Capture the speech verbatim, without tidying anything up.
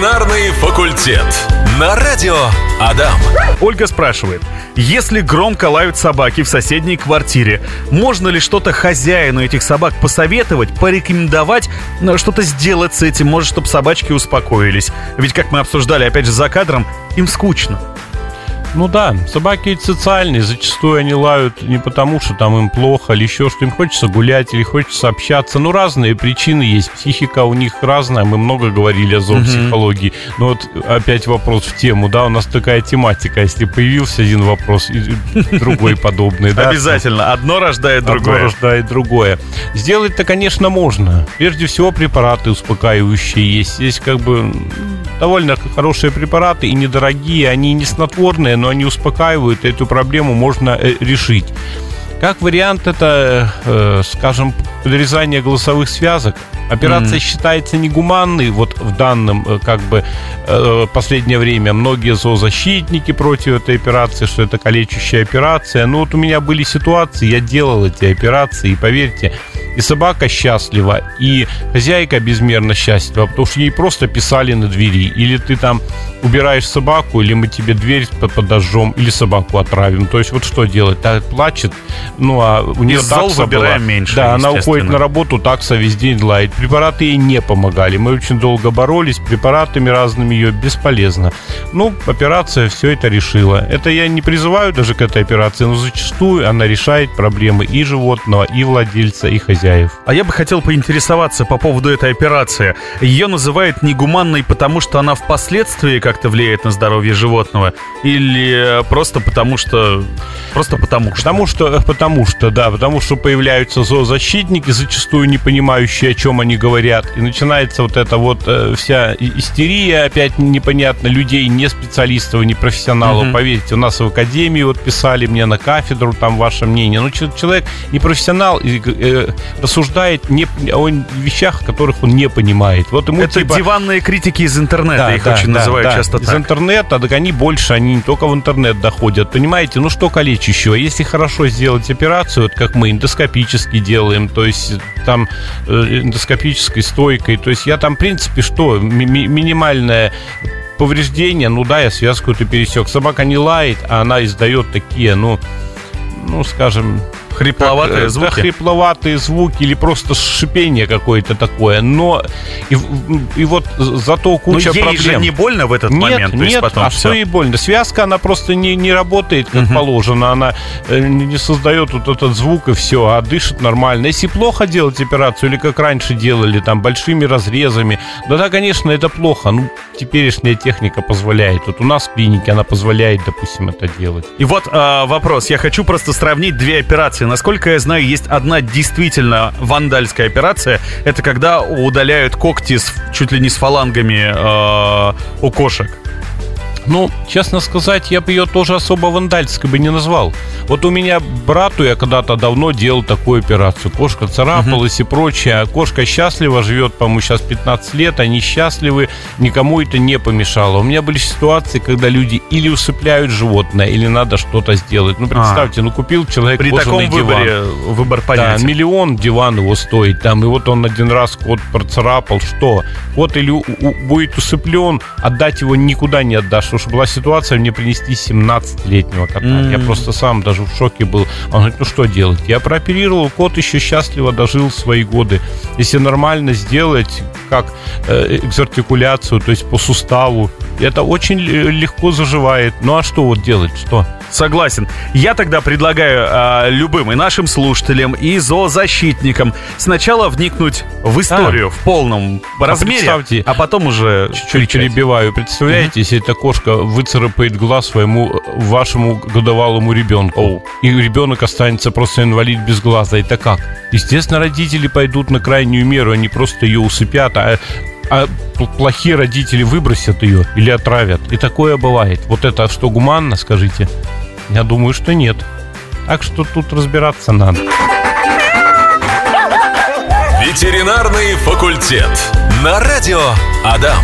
Ветеринарный факультет. На радио Адам. Ольга спрашивает: если громко лают собаки в соседней квартире, можно ли что-то хозяину этих собак посоветовать, порекомендовать, что-то сделать с этим, может, чтобы собачки успокоились? Ведь, как мы обсуждали, опять же, за кадром, им скучно. Ну да, собаки социальные, зачастую они лают не потому, что там им плохо или еще что, им хочется гулять или хочется общаться. Ну, разные причины есть, психика у них разная, мы много говорили о зоопсихологии. Mm-hmm. Но вот опять вопрос в тему, да, у нас такая тематика, если появился один вопрос, и другой подобный. Обязательно, одно рождает другое. Одно рождает другое. Сделать-то, конечно, можно. Прежде всего, препараты успокаивающие есть. Есть как бы довольно хорошие препараты и недорогие, они не снотворные, но они успокаивают, эту проблему можно решить. Как вариант, это, э, скажем, подрезание голосовых связок. Операция mm. считается негуманной. Вот в данном, как бы, э, последнее время многие зоозащитники против этой операции, что это калечащая операция. Но вот у меня были ситуации, я делал эти операции, и поверьте, и собака счастлива, и хозяйка безмерно счастлива, потому что ей просто писали на двери: или ты там убираешь собаку, или мы тебе дверь подожжем, или собаку отравим. То есть вот что делать? Та плачет, ну а у нее такса была меньше, да, она уходит на работу, такса весь день лает. Препараты ей не помогали, мы очень долго боролись препаратами разными, ее бесполезно. Ну, операция все это решила. Это я не призываю даже к этой операции, но зачастую она решает проблемы и животного, и владельца, и хозяина. А я бы хотел поинтересоваться по поводу этой операции. Ее называют негуманной, потому что она впоследствии как-то влияет на здоровье животного, или просто потому что... Просто потому что... Потому что, потому что, да, потому что появляются зоозащитники, зачастую не понимающие, о чем они говорят, и начинается вот эта вот вся истерия, опять непонятно, людей, не специалистов, не профессионалов. Mm-hmm. Поверьте, у нас в академии вот писали мне на кафедру, там ваше мнение. Ну, человек не профессионал, и... рассуждает не, о вещах, которых он не понимает. Вот ему это типа... диванные критики из интернета, да, их да, очень да, называют да. часто из так. Из интернета, так они больше, они не только в интернет доходят, понимаете, ну что калечащего? Если хорошо сделать операцию, вот как мы эндоскопически делаем, то есть там эндоскопической стойкой, то есть я там, в принципе, что, ми- ми- минимальная... повреждение, ну да, я связку ты пересек. Собака не лает, а она издает такие, ну, ну скажем... Хрипловатые как, звуки. Да, хрипловатые звуки или просто шипение какое-то такое. Но и, и вот зато куча но ей проблем. Ей же не больно в этот нет, момент? Нет, то есть потом а все. Что ей больно? Связка, она просто не, не работает, как uh-huh. положено. Она не создает вот этот звук и все, а дышит нормально. Если плохо делать операцию или как раньше делали, там, большими разрезами, да, да, конечно, это плохо. Ну, теперешняя техника позволяет. Вот у нас в клинике она позволяет, допустим, это делать. И вот э, вопрос. Я хочу просто сравнить две операции. Насколько я знаю, есть одна действительно вандальская операция. Это когда удаляют когти с, чуть ли не с фалангами э, у кошек. Ну, честно сказать, я бы ее тоже особо вандальской бы не назвал. Вот у меня брату я когда-то давно делал такую операцию. Кошка царапалась uh-huh. и прочее. Кошка счастлива, живет, по-моему, сейчас пятнадцать лет. Они счастливы, никому это не помешало. У меня были ситуации, когда люди или усыпляют животное, или надо что-то сделать. Ну, представьте, а. ну купил человек кожаный диван. При таком выборе выбор понятен. Да, миллион диван его стоит там. И вот он один раз кот процарапал. Что? Вот или у- у- будет усыплен, отдать его никуда не отдашь. Что была ситуация, мне принести семнадцатилетнего кота. Mm-hmm. Я просто сам даже в шоке был. Он говорит, ну что делать? Я прооперировал, кот еще счастливо дожил свои годы. Если нормально сделать, как экзартикуляцию, то есть по суставу, это очень легко заживает. Ну а что вот делать? Что? Согласен. Я тогда предлагаю а, любым и нашим слушателям, и зоозащитникам сначала вникнуть в историю а, в полном размере, а, а потом уже чуть-чуть перебиваю. Представляете, mm-hmm. если эта кошка выцарапает глаз своему вашему годовалому ребенку, oh. и ребенок останется просто инвалид без глаза, это как? Естественно, родители пойдут на крайнюю меру, они просто ее усыпят, а... а плохие родители выбросят ее или отравят. И такое бывает. Вот это что, гуманно, скажите? Я думаю, что нет. Так что тут разбираться надо. Ветеринарный факультет. На радио Адам.